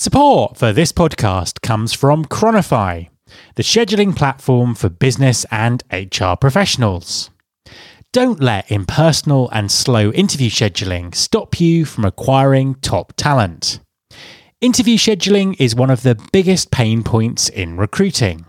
Support for this podcast comes from Chronofy, the scheduling platform for business and HR professionals. Don't let impersonal and slow interview scheduling stop you from acquiring top talent. Interview scheduling is one of the biggest pain points in recruiting.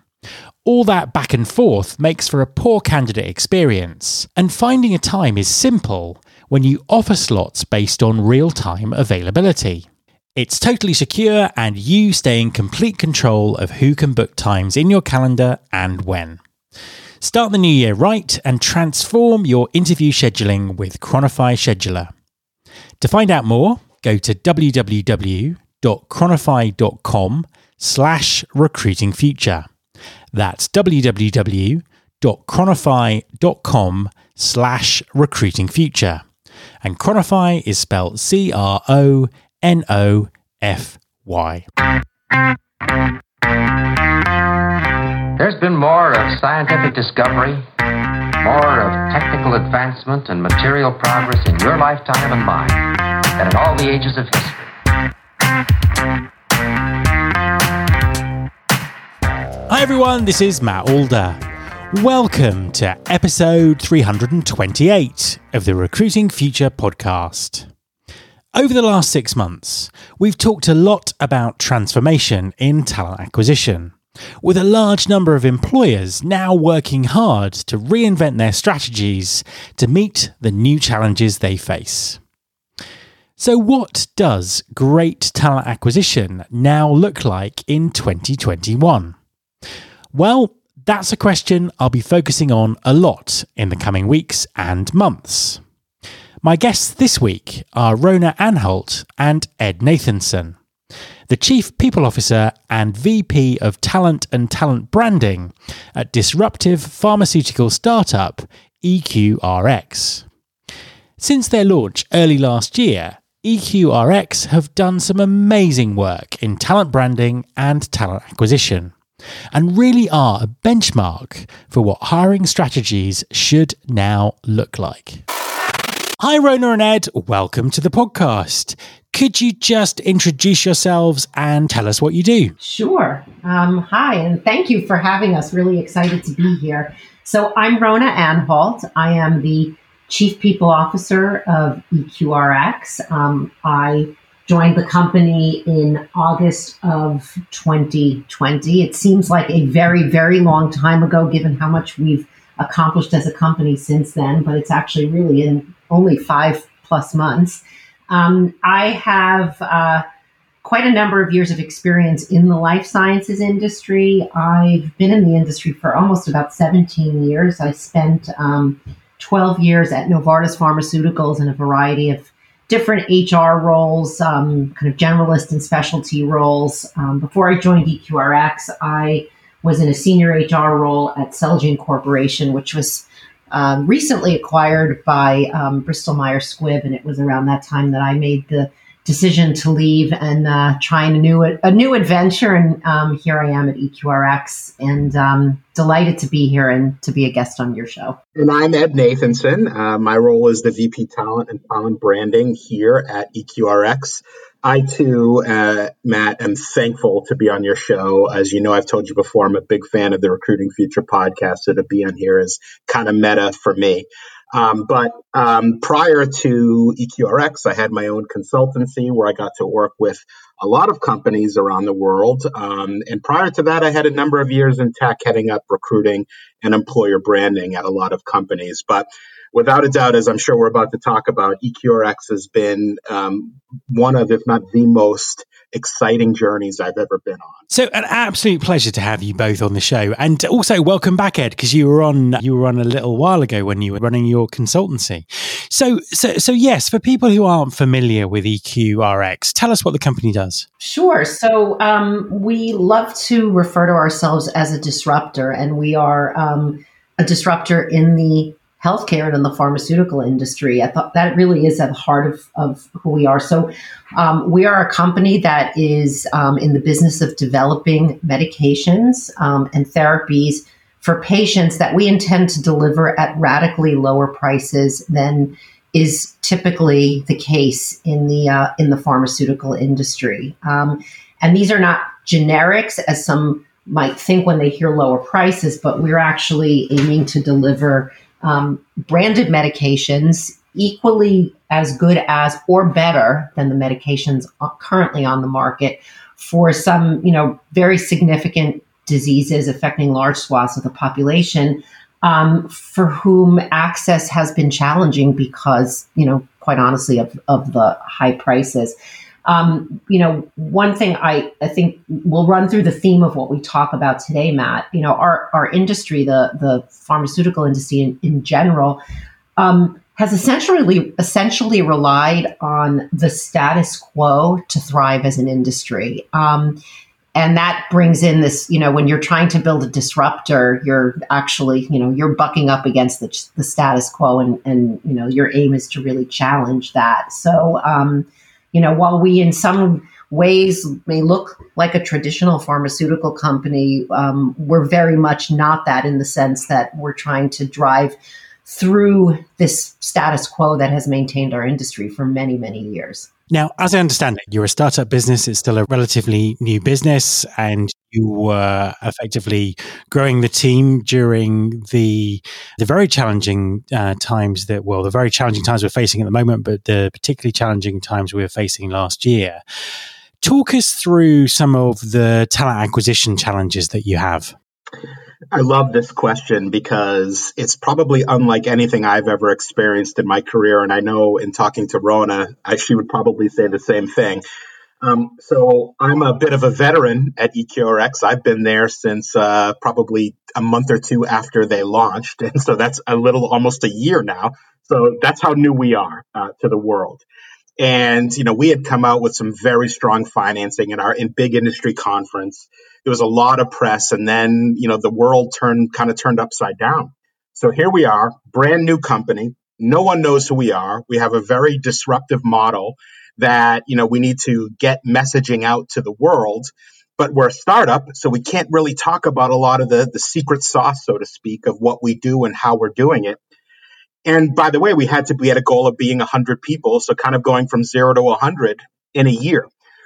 All that back and forth makes for a poor candidate experience, and finding a time is simple when you offer slots based on real-time availability. It's totally secure and you stay in complete control of who can book times in your calendar and when. Start the new year right and transform your interview scheduling with Chronofy Scheduler. To find out more, go to www.chronofy.com/recruitingfuture. That's www.chronofy.com/recruitingfuture. And Chronofy is spelled Chronofy. There's been more of scientific discovery, more of technical advancement and material progress in your lifetime and mine than in all the ages of history. Hi everyone, this is Matt Alder. Welcome to episode 328 of the Recruiting Future podcast. Over the last 6 months, we've talked a lot about transformation in talent acquisition, with a large number of employers now working hard to reinvent their strategies to meet the new challenges they face. So what does great talent acquisition now look like in 2021? Well, that's a question I'll be focusing on a lot in the coming weeks and months. My guests this week are Rona Anhalt and Ed Nathanson, the Chief People Officer and VP of Talent and Talent Branding at disruptive pharmaceutical startup EQRx. Since their launch early last year, EQRx have done some amazing work in talent branding and talent acquisition, and really are a benchmark for what hiring strategies should now look like. Hi, Rona and Ed. Welcome to the podcast. Could you just introduce yourselves and tell us what you do? Sure. Hi, and thank you for having us. Really excited to be here. So I'm Rona Anhalt. I am the Chief People Officer of EQRx. I joined the company in August of 2020. It seems like a very, very long time ago, given how much we've accomplished as a company since then, but it's actually really in only 5+ months. I have quite a number of years of experience in the life sciences industry. I've been in the industry for almost about 17 years. I spent 12 years at Novartis Pharmaceuticals in a variety of different HR roles, kind of generalist and specialty roles. Before I joined EQRx, I was in a senior HR role at Celgene Corporation, which was recently acquired by Bristol-Myers Squibb. And it was around that time that I made the decision to leave and try a new adventure. And here I am at EQRx and delighted to be here and to be a guest on your show. And I'm Ed Nathanson. My role is the VP Talent and Talent Branding here at EQRx. I, too, Matt, am thankful to be on your show. As you know, I've told you before, I'm a big fan of the Recruiting Future podcast, so to be on here is kind of meta for me. But prior to EQRx, I had my own consultancy where I got to work with a lot of companies around the world. And prior to that, I had a number of years in tech heading up recruiting and employer branding at a lot of companies. But without a doubt, as I'm sure we're about to talk about, EQRx has been one of, if not the most exciting journeys I've ever been on. So an absolute pleasure to have you both on the show. And also welcome back, Ed, because you were on a little while ago when you were running your consultancy. So yes, for people who aren't familiar with EQRx, tell us what the company does. Sure. So we love to refer to ourselves as a disruptor, and we are a disruptor in the healthcare and in the pharmaceutical industry. I thought that really is at the heart of who we are. So we are a company that is in the business of developing medications and therapies for patients that we intend to deliver at radically lower prices than is typically the case in the pharmaceutical industry. And these are not generics, as some might think when they hear lower prices, but we're actually aiming to deliver branded medications equally as good as or better than the medications currently on the market for some, you know, very significant diseases affecting large swaths of the population, for whom access has been challenging because, you know, quite honestly, of the high prices. You know, one thing I think we'll run through the theme of what we talk about today, Matt, you know, our industry, the pharmaceutical industry in general, has essentially relied on the status quo to thrive as an industry. And that brings in this, you know, when you're trying to build a disruptor, you're actually, you know, you're bucking up against the status quo, and, you know, your aim is to really challenge that. So, you know, while we in some ways may look like a traditional pharmaceutical company, we're very much not that, in the sense that we're trying to drive through this status quo that has maintained our industry for many, many years. Now, as I understand it, you're a startup business. It's still a relatively new business, and you were effectively growing the team during the very challenging times that, well, the very challenging times we're facing at the moment, but the particularly challenging times we were facing last year. Talk us through some of the talent acquisition challenges that you have. I love this question because it's probably unlike anything I've ever experienced in my career. And I know in talking to Rona, she would probably say the same thing. So I'm a bit of a veteran at EQRx. I've been there since probably a month or two after they launched. And so that's almost a year now. So that's how new we are to the world. And, you know, we had come out with some very strong financing in our big industry conference. There was a lot of press, and then, you know, the world turned upside down. So here we are, brand new company. No one knows who we are. We have a very disruptive model that, you know, we need to get messaging out to the world, but we're a startup, so we can't really talk about a lot of the secret sauce, so to speak, of what we do and how we're doing it. And by the way, we had a goal of being 100 people, so kind of going from 0 to 100 in a year.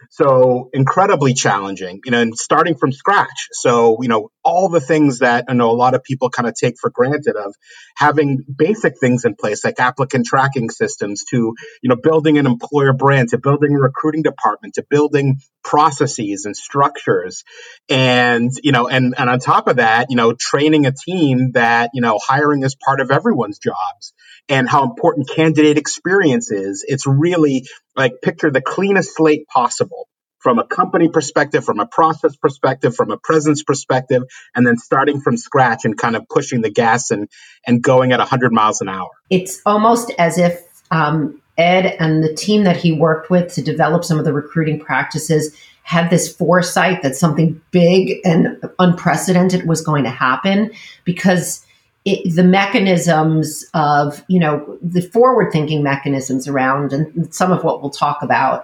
So incredibly challenging, you know, and starting from scratch. So, you know, all the things that I know a lot of people kind of take for granted, of having basic things in place like applicant tracking systems, to, you know, building an employer brand, to building a recruiting department, to building processes and structures. And, you know, and on top of that, you know, training a team that, you know, hiring is part of everyone's jobs, and how important candidate experience is. It's really like, picture the cleanest slate possible from a company perspective, from a process perspective, from a presence perspective, and then starting from scratch and kind of pushing the gas and going at 100 miles an hour. It's almost as if Ed and the team that he worked with to develop some of the recruiting practices had this foresight that something big and unprecedented was going to happen, because the mechanisms of, you know, the forward-thinking mechanisms around, and some of what we'll talk about,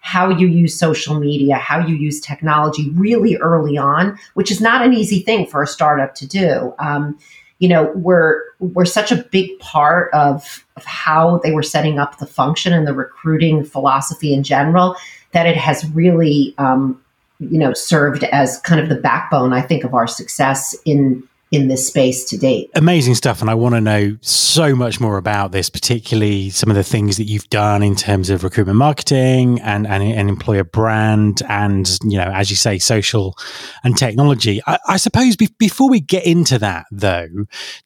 how you use social media, how you use technology really early on, which is not an easy thing for a startup to do. You know, we're such a big part of how they were setting up the function and the recruiting philosophy in general, that it has really, you know, served as kind of the backbone, I think, of our success in this space to date. Amazing stuff. And I want to know so much more about this, particularly some of the things that you've done in terms of recruitment marketing and employer brand and, you know, as you say, social and technology. I suppose before we get into that, though,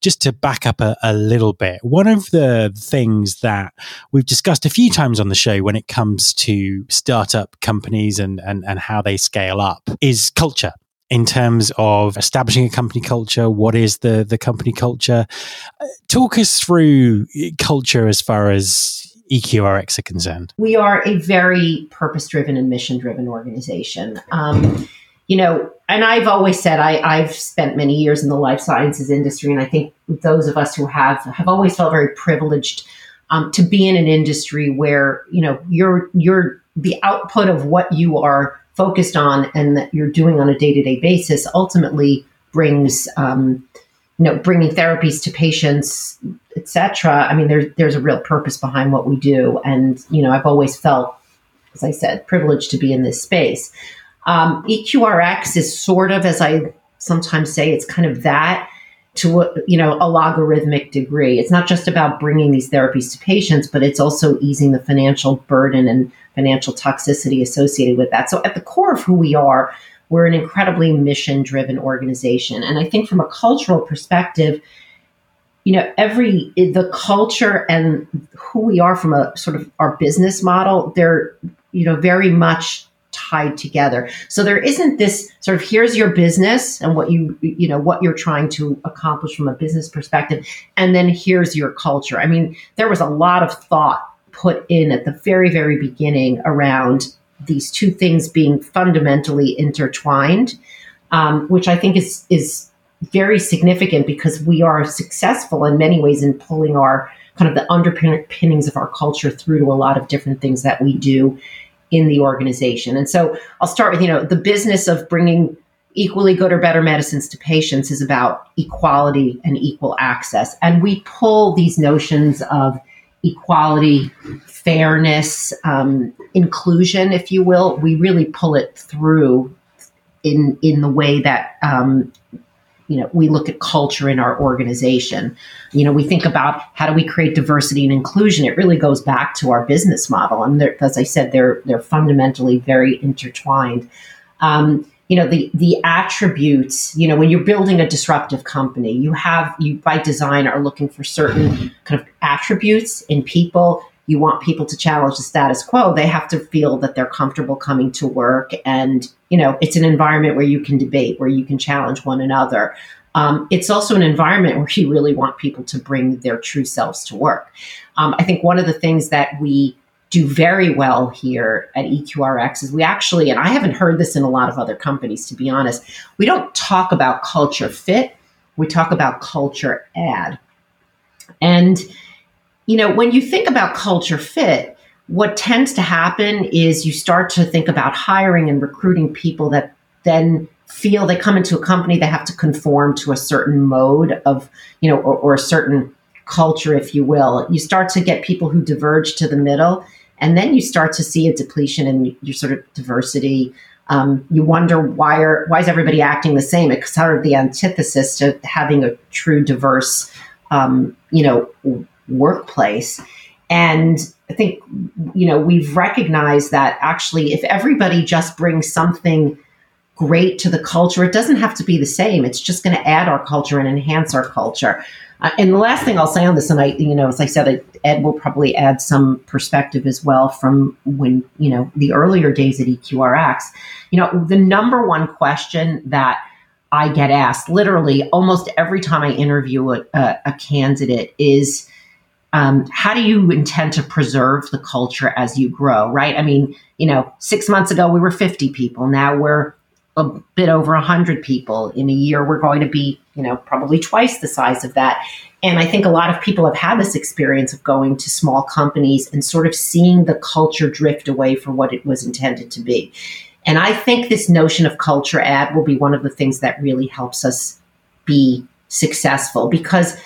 just to back up a little bit, one of the things that we've discussed a few times on the show when it comes to startup companies and how they scale up is culture. In terms of establishing a company culture, what is the company culture? Talk us through culture as far as EQRx are concerned. We are a very purpose-driven and mission-driven organization. You know, and I've always said I've spent many years in the life sciences industry, and I think those of us who have always felt very privileged to be in an industry where, you know, you're the output of what you are focused on and that you're doing on a day-to-day basis ultimately brings, you know, bringing therapies to patients, et cetera. I mean, there's a real purpose behind what we do. And, you know, I've always felt, as I said, privileged to be in this space. EQRx is sort of, as I sometimes say, it's kind of that to, you know, a logarithmic degree. It's not just about bringing these therapies to patients, but it's also easing the financial burden and financial toxicity associated with that. So at the core of who we are, we're an incredibly mission-driven organization. And I think from a cultural perspective, you know, the culture and who we are from a sort of our business model, they're, you know, very much tied together. So there isn't this sort of, here's your business and what you know, what you're trying to accomplish from a business perspective, and then here's your culture. I mean, there was a lot of thought put in at the very, very beginning around these two things being fundamentally intertwined, which I think is very significant, because we are successful in many ways in pulling our kind of the underpinnings of our culture through to a lot of different things that we do in the organization. And so I'll start with, you know, the business of bringing equally good or better medicines to patients is about equality and equal access. And we pull these notions of equality, fairness, inclusion, if you will, we really pull it through in the way that, you know, we look at culture in our organization. You know, we think about how do we create diversity and inclusion. It really goes back to our business model. And as I said, they're fundamentally very intertwined. You know, the attributes, you know, when you're building a disruptive company, you by design are looking for certain kind of attributes in people. You want people to challenge the status quo. They have to feel that they're comfortable coming to work. And, you know, it's an environment where you can debate, where you can challenge one another. It's also an environment where you really want people to bring their true selves to work. I think one of the things that we do very well here at EQRx is we actually, and I haven't heard this in a lot of other companies, to be honest, we don't talk about culture fit. We talk about culture add. And, you know, when you think about culture fit, what tends to happen is you start to think about hiring and recruiting people that then feel they come into a company, they have to conform to a certain mode of, you know, or a certain culture, if you will. You start to get people who diverge to the middle, and then you start to see a depletion in your sort of diversity. You wonder why is everybody acting the same? It's sort of the antithesis to having a true diverse, you know, workplace. And I think, you know, we've recognized that actually if everybody just brings something great to the culture, it doesn't have to be the same. It's just going to add our culture and enhance our culture. And the last thing I'll say on this, and I, you know, as I said, Ed will probably add some perspective as well from when, you know, the earlier days at EQRx, you know, the number one question that I get asked literally almost every time I interview a candidate is, how do you intend to preserve the culture as you grow, right? I mean, you know, 6 months ago, we were 50 people. Now we're a bit over 100 people. In a year, we're going to be, you know, probably twice the size of that. And I think a lot of people have had this experience of going to small companies and sort of seeing the culture drift away from what it was intended to be. And I think this notion of culture add will be one of the things that really helps us be successful, because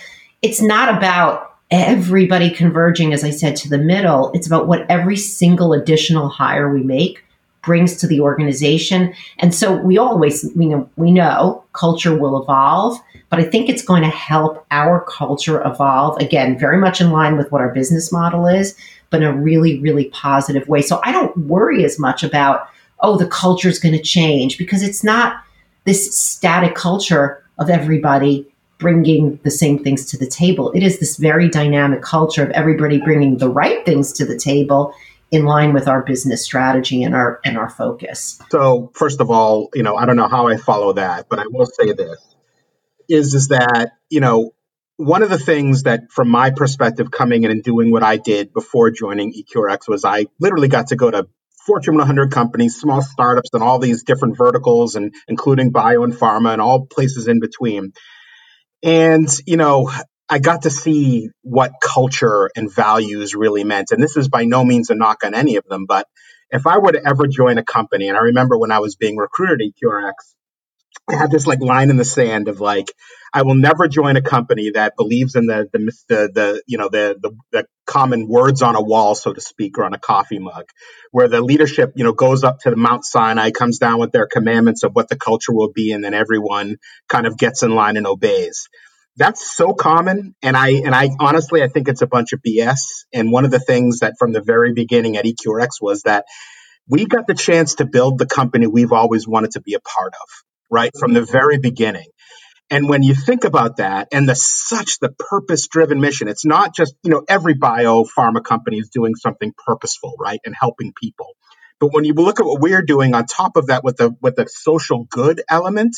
it's not about everybody converging, as I said, to the middle. It's about what every single additional hire we make brings to the organization. And so we know culture will evolve, but I think it's going to help our culture evolve, again, very much in line with what our business model is, but in a really, really positive way. So I don't worry as much about, oh, the culture is going to change, because it's not this static culture of everybody bringing the same things to the table. It is this very dynamic culture of everybody bringing the right things to the table in line with our business strategy and our focus. So first of all, you know, I don't know how I follow that, but I will say this is that, you know, one of the things that from my perspective coming in and doing what I did before joining EQRx was I literally got to go to Fortune 100 companies, small startups, and all these different verticals, and including bio and pharma and all places in between. And, you know, I got to see what culture and values really meant. And this is by no means a knock on any of them. But if I were to ever join a company, and I remember when I was being recruited at EQRx, I have this like line in the sand of like, I will never join a company that believes in the common words on a wall, so to speak, or on a coffee mug, where the leadership, goes up to the Mount Sinai, comes down with their commandments of what the culture will be, and then everyone kind of gets in line and obeys. That's so common, and I honestly I think it's a bunch of BS. And one of the things that from the very beginning at EQRx was that we got the chance to build the company we've always wanted to be a part of, right? From the very beginning. And when you think about that and the purpose-driven mission, it's not just, every biopharma company is doing something purposeful, right? And helping people. But when you look at what we're doing on top of that with the social good element,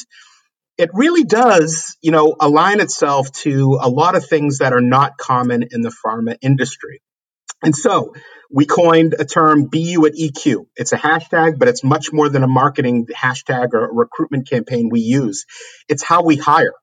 it really does, align itself to a lot of things that are not common in the pharma industry. And so we coined a term, BU at EQ. It's a hashtag, but it's much more than a marketing hashtag or a recruitment campaign we use. It's how we hire,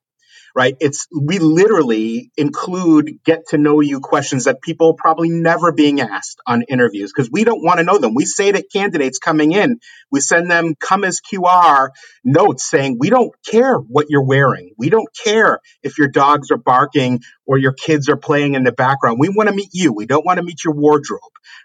right? We literally include get to know you questions that people probably never being asked on interviews because we don't want to know them. We say to candidates coming in, we send them come as QR notes saying, we don't care what you're wearing. We don't care if your dogs are barking or your kids are playing in the background. We want to meet you. We don't want to meet your wardrobe,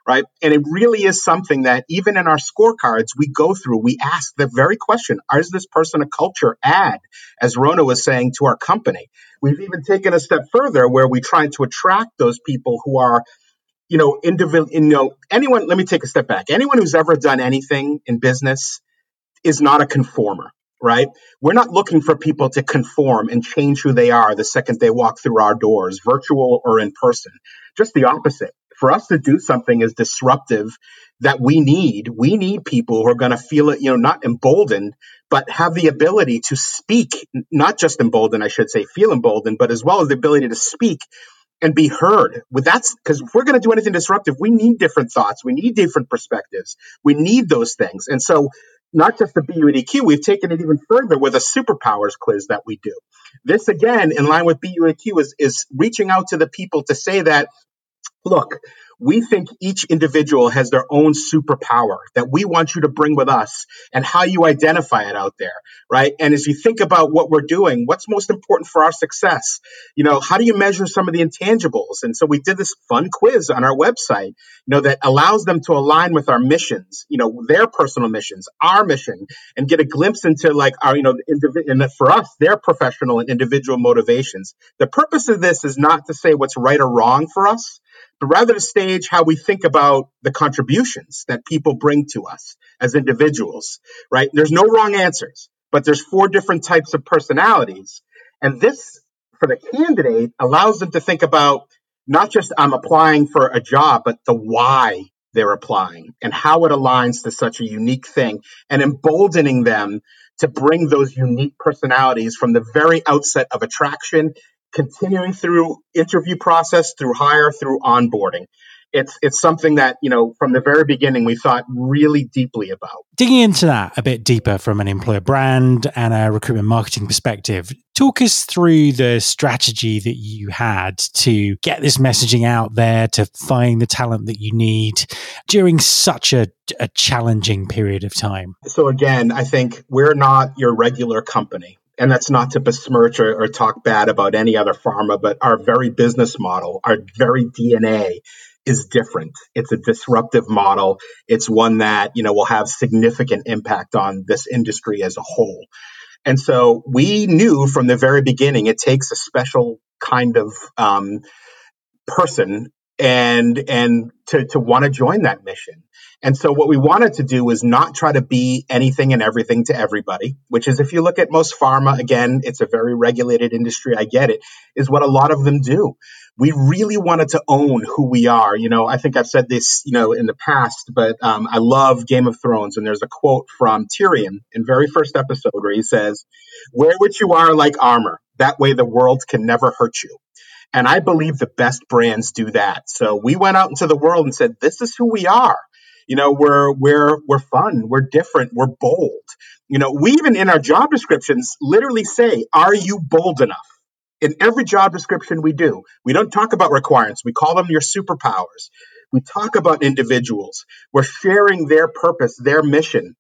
right? And it really is something that even in our scorecards, we go through, we ask the very question, is this person a culture add, as Rona was saying, to our company? We've even taken a step further where we try to attract those people who are, anyone, let me take a step back. Anyone who's ever done anything in business is not a conformer, right? We're not looking for people to conform and change who they are the second they walk through our doors, virtual or in person. Just the opposite. For us to do something as disruptive that we need people who are going to feel it, not emboldened, but have the ability to speak, not just emboldened, I should say, feel emboldened, but as well as the ability to speak and be heard. That's because if we're going to do anything disruptive, we need different thoughts. We need different perspectives. We need those things. And so not just the BUADQ, we've taken it even further with a superpowers quiz that we do. This, again, in line with BUADQ, is reaching out to the people to say that, look, we think each individual has their own superpower that we want you to bring with us and how you identify it out there, right? And as you think about what we're doing, what's most important for our success? How do you measure some of the intangibles? And so we did this fun quiz on our website, that allows them to align with our missions, their personal missions, our mission, and get a glimpse into like our, and for us, their professional and individual motivations. The purpose of this is not to say what's right or wrong for us, but rather to stage how we think about the contributions that people bring to us as individuals, right? There's no wrong answers, but there's 4 different types of personalities. And this, for the candidate, allows them to think about not just I'm applying for a job, but the why they're applying and how it aligns to such a unique thing and emboldening them to bring those unique personalities from the very outset of attraction, continuing through interview process, through hire, through onboarding. It's something that, from the very beginning, we thought really deeply about. Digging into that a bit deeper from an employer brand and a recruitment marketing perspective, talk us through the strategy that you had to get this messaging out there, to find the talent that you need during such a challenging period of time. So again, I think we're not your regular company. And that's not to besmirch or talk bad about any other pharma, but our very business model, our very DNA is different. It's a disruptive model. It's one that, will have significant impact on this industry as a whole. And so we knew from the very beginning, it takes a special kind of person and to want to join that mission. And so what we wanted to do was not try to be anything and everything to everybody, which is if you look at most pharma, again, it's a very regulated industry, I get it, is what a lot of them do. We really wanted to own who we are. I think I've said this, in the past, but I love Game of Thrones. And there's a quote from Tyrion in very first episode where he says, wear what you are like armor. That way the world can never hurt you. And I believe the best brands do that. So we went out into the world and said, this is who we are. We're fun, we're different, we're bold. We even in our job descriptions literally say, are you bold enough? In every job description we do, we don't talk about requirements. We call them your superpowers. We talk about individuals. We're sharing their purpose, their mission.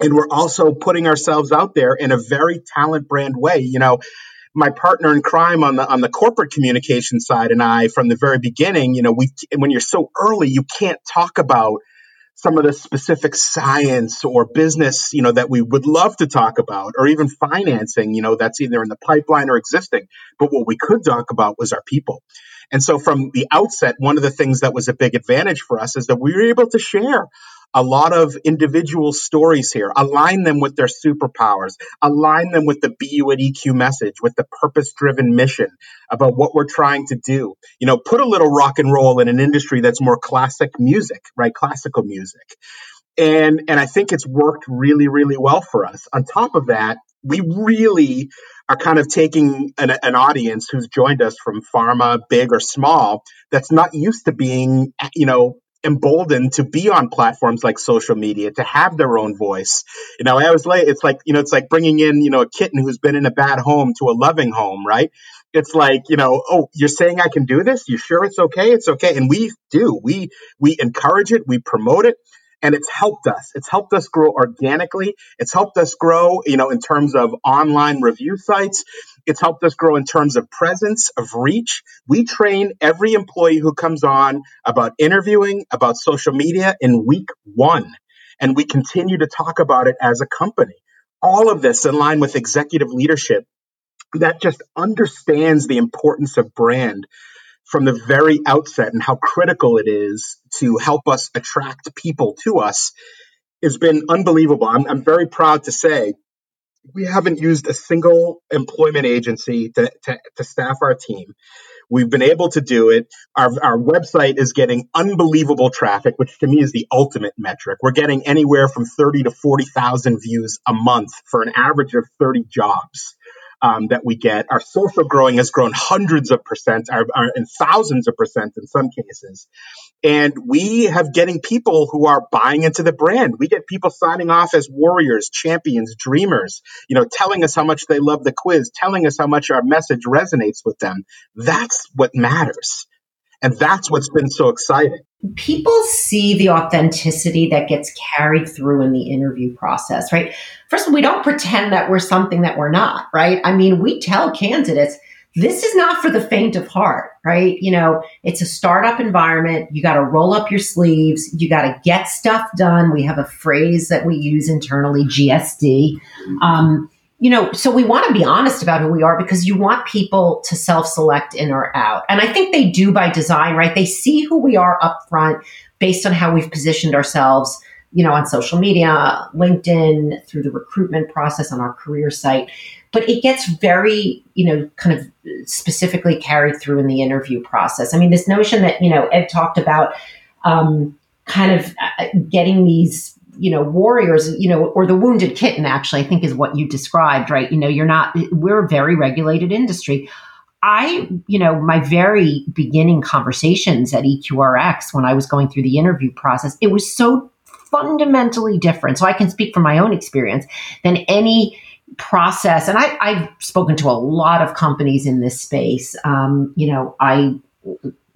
And we're also putting ourselves out there in a very talent brand way. You know, my partner in crime on the corporate communication side and I, from the very beginning, you know, when you're so early, you can't talk about some of the specific science or business, you know, that we would love to talk about, or even financing, you know, that's either in the pipeline or existing. But what we could talk about was our people. And so from the outset, one of the things that was a big advantage for us is that we were able to share a lot of individual stories here, align them with their superpowers, align them with the BU at EQ message, with the purpose-driven mission about what we're trying to do. You know, put a little rock and roll in an industry that's more classic music, right? Classical music. And I think it's worked really, really well for us. On top of that, we really are kind of taking an audience who's joined us from pharma, big or small, that's not used to being, you know, emboldened to be on platforms like social media, to have their own voice. You know, I always say it's like, you know, it's like bringing in, you know, a kitten who's been in a bad home to a loving home, right? It's like, you know, oh, you're saying I can do this? You sure it's okay? It's okay. And we do. We encourage it. We promote it. And it's helped us. It's helped us grow organically. It's helped us grow, you know, in terms of online review sites. It's helped us grow in terms of presence, of reach. We train every employee who comes on about interviewing, about social media in week 1. And we continue to talk about it as a company. All of this in line with executive leadership that just understands the importance of brand from the very outset and how critical it is to help us attract people to us has been unbelievable. I'm very proud to say we haven't used a single employment agency to staff our team. We've been able to do it. Our website is getting unbelievable traffic, which to me is the ultimate metric. We're getting anywhere from 30 to 40,000 views a month for an average of 30 jobs. That we get. Our social growing has grown hundreds of percent and thousands of percent in some cases. And we have getting people who are buying into the brand. We get people signing off as warriors, champions, dreamers, you know, telling us how much they love the quiz, telling us how much our message resonates with them. That's what matters. And that's what's been so exciting. People see the authenticity that gets carried through in the interview process, right? First of all, we don't pretend that we're something that we're not, right? I mean, we tell candidates, this is not for the faint of heart, right? You know, it's a startup environment. You got to roll up your sleeves. You got to get stuff done. We have a phrase that we use internally, GSD. You know, so we want to be honest about who we are because you want people to self-select in or out. And I think they do by design, right? They see who we are up front based on how we've positioned ourselves, you know, on social media, LinkedIn, through the recruitment process on our career site. But it gets very, you know, kind of specifically carried through in the interview process. I mean, this notion that, you know, Ed talked about kind of getting these, you know, warriors, you know, or the wounded kitten, actually, I think is what you described, right? You know, we're a very regulated industry. You know, my very beginning conversations at EQRx, when I was going through the interview process, it was so fundamentally different. So I can speak from my own experience than any process. And I've spoken to a lot of companies in this space. You know,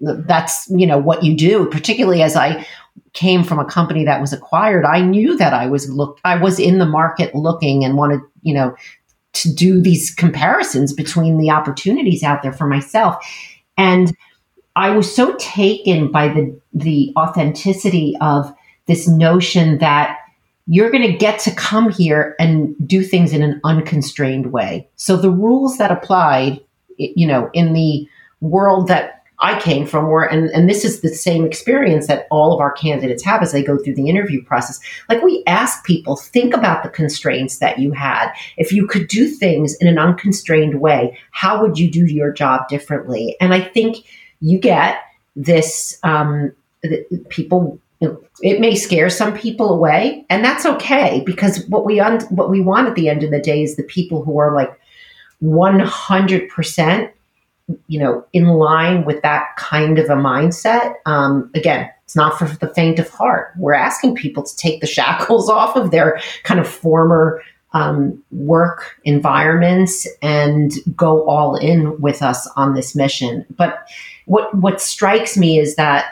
that's, you know, what you do, particularly as I came from a company that was acquired. I knew that I was in the market looking and wanted, you know, to do these comparisons between the opportunities out there for myself. And I was so taken by the authenticity of this notion that you're going to get to come here and do things in an unconstrained way. So the rules that applied, you know, in the world that I came from, where, and this is the same experience that all of our candidates have as they go through the interview process. Like, we ask people, think about the constraints that you had. If you could do things in an unconstrained way, how would you do your job differently? And I think you get this, people, it may scare some people away, and that's okay, because what we want at the end of the day is the people who are like 100%, you know, in line with that kind of a mindset. Again, it's not for the faint of heart. We're asking people to take the shackles off of their kind of former work environments and go all in with us on this mission. But what strikes me is that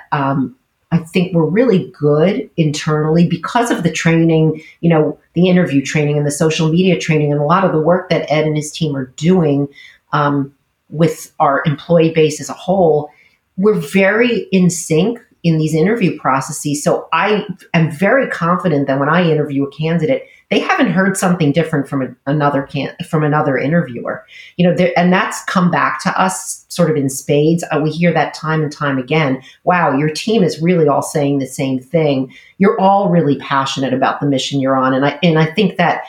I think we're really good internally because of the training, you know, the interview training and the social media training and a lot of the work that Ed and his team are doing with our employee base as a whole. We're very in sync in these interview processes. So I am very confident that when I interview a candidate, they haven't heard something different from another interviewer, you know, and that's come back to us sort of in spades. We hear that time and time again. Wow, your team is really all saying the same thing. You're all really passionate about the mission you're on, and I think that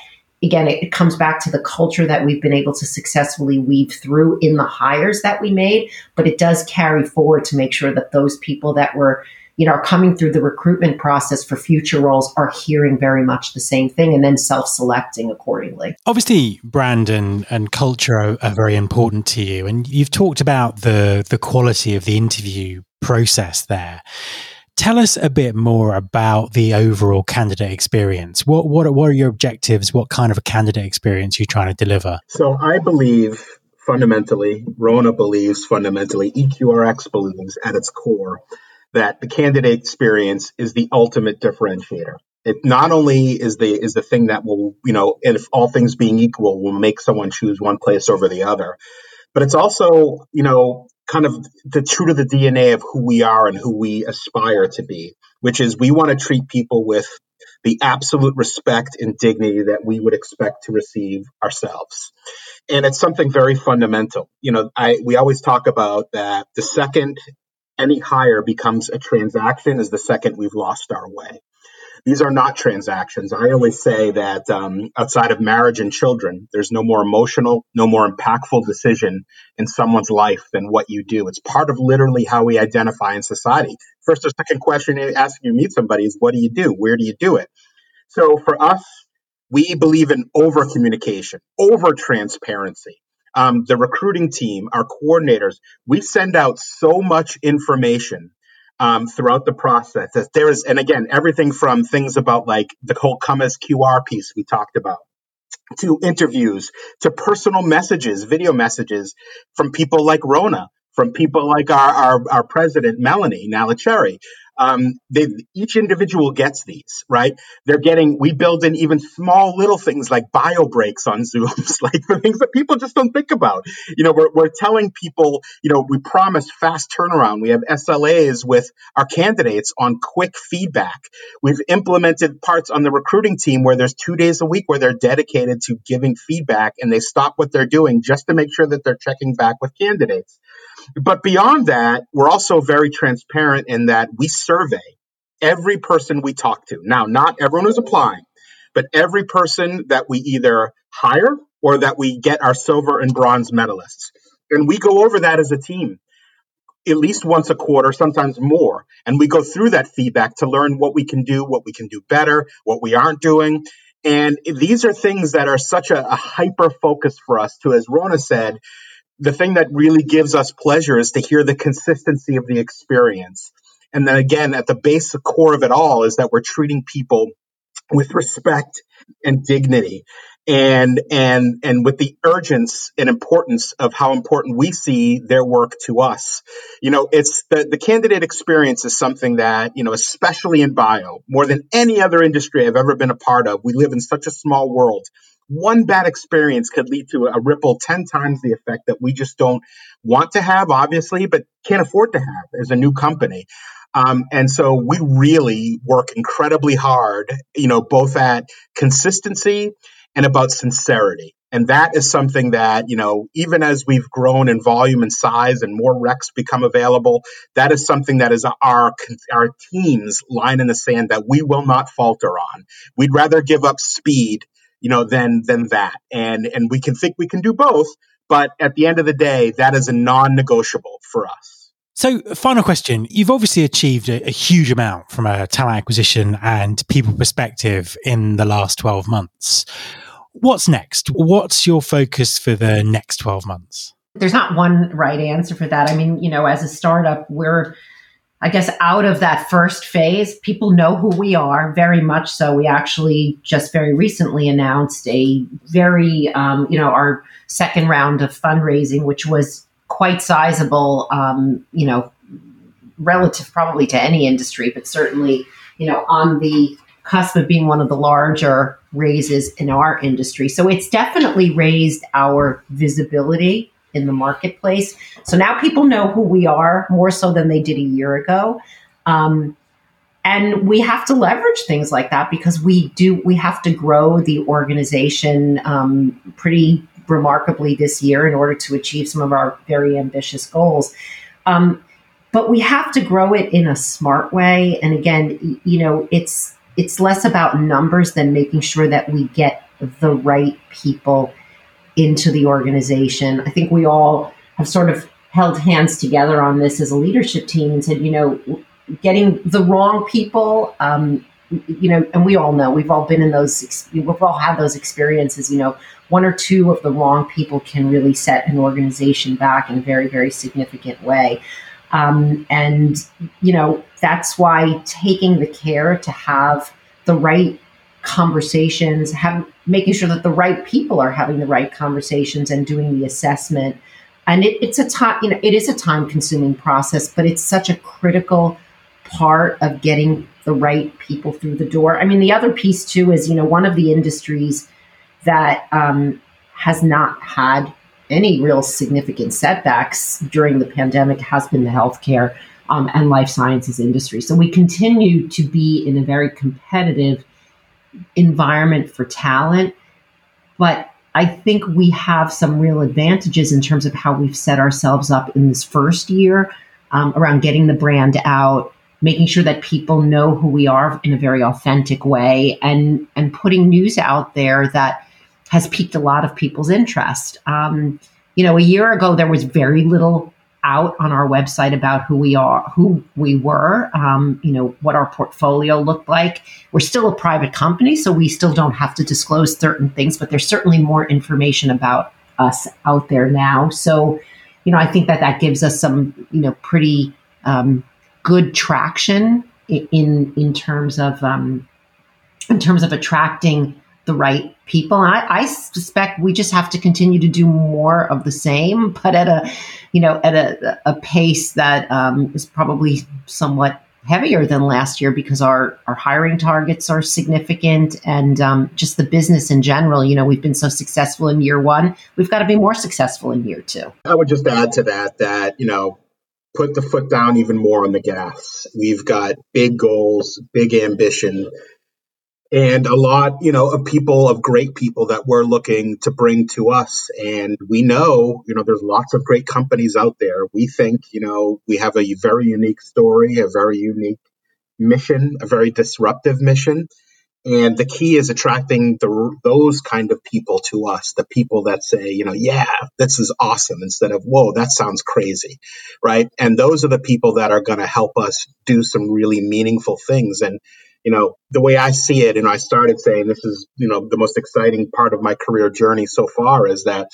again it comes back to the culture that we've been able to successfully weave through in the hires that we made, but it does carry forward to make sure that those people that were, you know, are coming through the recruitment process for future roles are hearing very much the same thing and then self-selecting accordingly. Obviously, brand and culture are very important to you. And you've talked about the quality of the interview process there. Tell us a bit more about the overall candidate experience. What are your objectives? What kind of a candidate experience are you trying to deliver? So I believe fundamentally, Rona believes fundamentally, EQRx believes at its core, that the candidate experience is the ultimate differentiator. It not only is the thing that will, you know, and if all things being equal, will make someone choose one place over the other, but it's also, you know, kind of the true to the DNA of who we are and who we aspire to be, which is we want to treat people with the absolute respect and dignity that we would expect to receive ourselves. And it's something very fundamental. You know, we always talk about that the second any hire becomes a transaction is the second we've lost our way. These are not transactions. I always say that outside of marriage and children, there's no more emotional, no more impactful decision in someone's life than what you do. It's part of literally how we identify in society. First or second question asking you to meet somebody is, what do you do? Where do you do it? So for us, we believe in over-communication, over-transparency. The recruiting team, our coordinators, we send out so much information throughout the process. That there is, and again, everything from things about like the whole come as QR piece we talked about, to interviews, to personal messages, video messages from people like Rona, from people like our president, Melanie Nalacheri. Each individual gets these, right? We build in even small little things like bio breaks on Zooms, like the things that people just don't think about. You know, we're telling people, you know, we promise fast turnaround. We have SLAs with our candidates on quick feedback. We've implemented parts on the recruiting team where there's 2 days a week where they're dedicated to giving feedback and they stop what they're doing just to make sure that they're checking back with candidates. But beyond that, we're also very transparent in that we survey every person we talk to. Now, not everyone is applying, but every person that we either hire or that we get our silver and bronze medalists. And we go over that as a team at least once a quarter, sometimes more. And we go through that feedback to learn what we can do better, what we aren't doing. And these are things that are such a hyper focus for us to, as Rona said, the thing that really gives us pleasure is to hear the consistency of the experience. And then again, at the basic core of it all is that we're treating people with respect and dignity and with the urgency and importance of how important we see their work to us. You know, it's the candidate experience is something that, you know, especially in bio, more than any other industry I've ever been a part of, we live in such a small world. One bad experience could lead to a ripple 10 times the effect that we just don't want to have, obviously, but can't afford to have as a new company. And so we really work incredibly hard, you know, both at consistency and about sincerity. And that is something that, you know, even as we've grown in volume and size and more recs become available, that is something that is our team's line in the sand that we will not falter on. We'd rather give up speed, you know, than that. And we can think we can do both, but at the end of the day, that is a non-negotiable for us. So final question, you've obviously achieved a huge amount from a talent acquisition and people perspective in the last 12 months. What's next? What's your focus for the next 12 months? There's not one right answer for that. I mean, you know, as a startup, we're, I guess, out of that first phase. People know who we are very much so. We actually just very recently announced a very, you know, our second round of fundraising, which was quite sizable, you know, relative probably to any industry, but certainly, you know, on the cusp of being one of the larger raises in our industry. So it's definitely raised our visibility in the marketplace. So now people know who we are more so than they did a year ago. And we have to leverage things like that because we have to grow the organization pretty remarkably this year in order to achieve some of our very ambitious goals. But we have to grow it in a smart way. And again, you know, it's less about numbers than making sure that we get the right people into the organization. I think we all have sort of held hands together on this as a leadership team and said, you know, getting the wrong people, you know, and we all know, we've all had those experiences, you know, one or two of the wrong people can really set an organization back in a very, very significant way. And, you know, that's why taking the care to have the right conversations, making sure that the right people are having the right conversations and doing the assessment. And it is a time-consuming process, but it's such a critical part of getting the right people through the door. I mean, the other piece too is, you know, one of the industries that has not had any real significant setbacks during the pandemic has been the healthcare and life sciences industry. So we continue to be in a very competitive environment for talent, but I think we have some real advantages in terms of how we've set ourselves up in this first year around getting the brand out, making sure that people know who we are in a very authentic way, and putting news out there that has piqued a lot of people's interest. You know, a year ago, there was very little out on our website about who we were, you know, what our portfolio looked like. We're still a private company, so we still don't have to disclose certain things, but there's certainly more information about us out there now. So, you know, I think that gives us some, you know, pretty good traction in terms of attracting the right people. And I suspect we just have to continue to do more of the same, but at a pace that is probably somewhat heavier than last year because our hiring targets are significant and just the business in general. You know, we've been so successful in year one, we've got to be more successful in year two. I would just add to that, you know, put the foot down even more on the gas. We've got big goals, big ambition, and a lot, you know, of great people that we're looking to bring to us. And we know, you know, there's lots of great companies out there. We think, you know, we have a very unique story, a very unique mission, a very disruptive mission. And the key is attracting those kind of people to us, the people that say, you know, yeah, this is awesome, instead of, whoa, that sounds crazy, right? And those are the people that are going to help us do some really meaningful things. And you know, the way I see it, and I started saying this is, you know, the most exciting part of my career journey so far, is that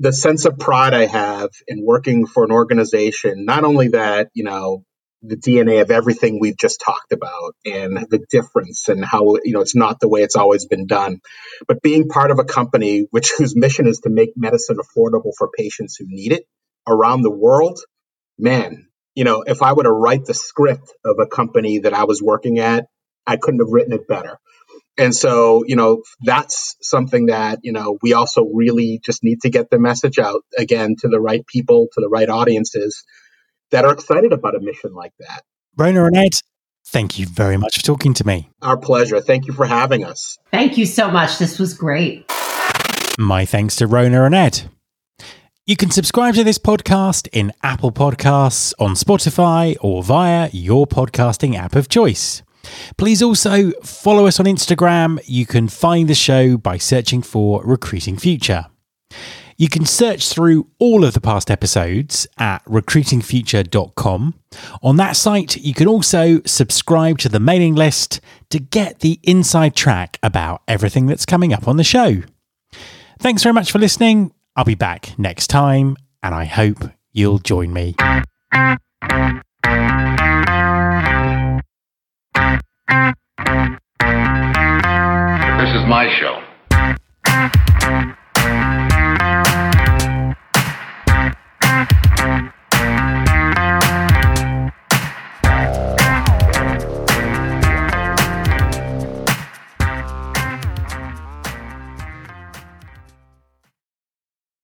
the sense of pride I have in working for an organization, not only that, you know, the DNA of everything we've just talked about and the difference and how, you know, it's not the way it's always been done, but being part of a company whose mission is to make medicine affordable for patients who need it around the world, man. You know, if I were to write the script of a company that I was working at, I couldn't have written it better. And so, you know, that's something that, you know, we also really just need to get the message out again to the right people, to the right audiences that are excited about a mission like that. Rona and Ed, thank you very much for talking to me. Our pleasure. Thank you for having us. Thank you so much. This was great. My thanks to Rona and Ed. You can subscribe to this podcast in Apple Podcasts, on Spotify, or via your podcasting app of choice. Please also follow us on Instagram. You can find the show by searching for Recruiting Future. You can search through all of the past episodes at recruitingfuture.com. On that site, you can also subscribe to the mailing list to get the inside track about everything that's coming up on the show. Thanks very much for listening. I'll be back next time, and I hope you'll join me. This is my show.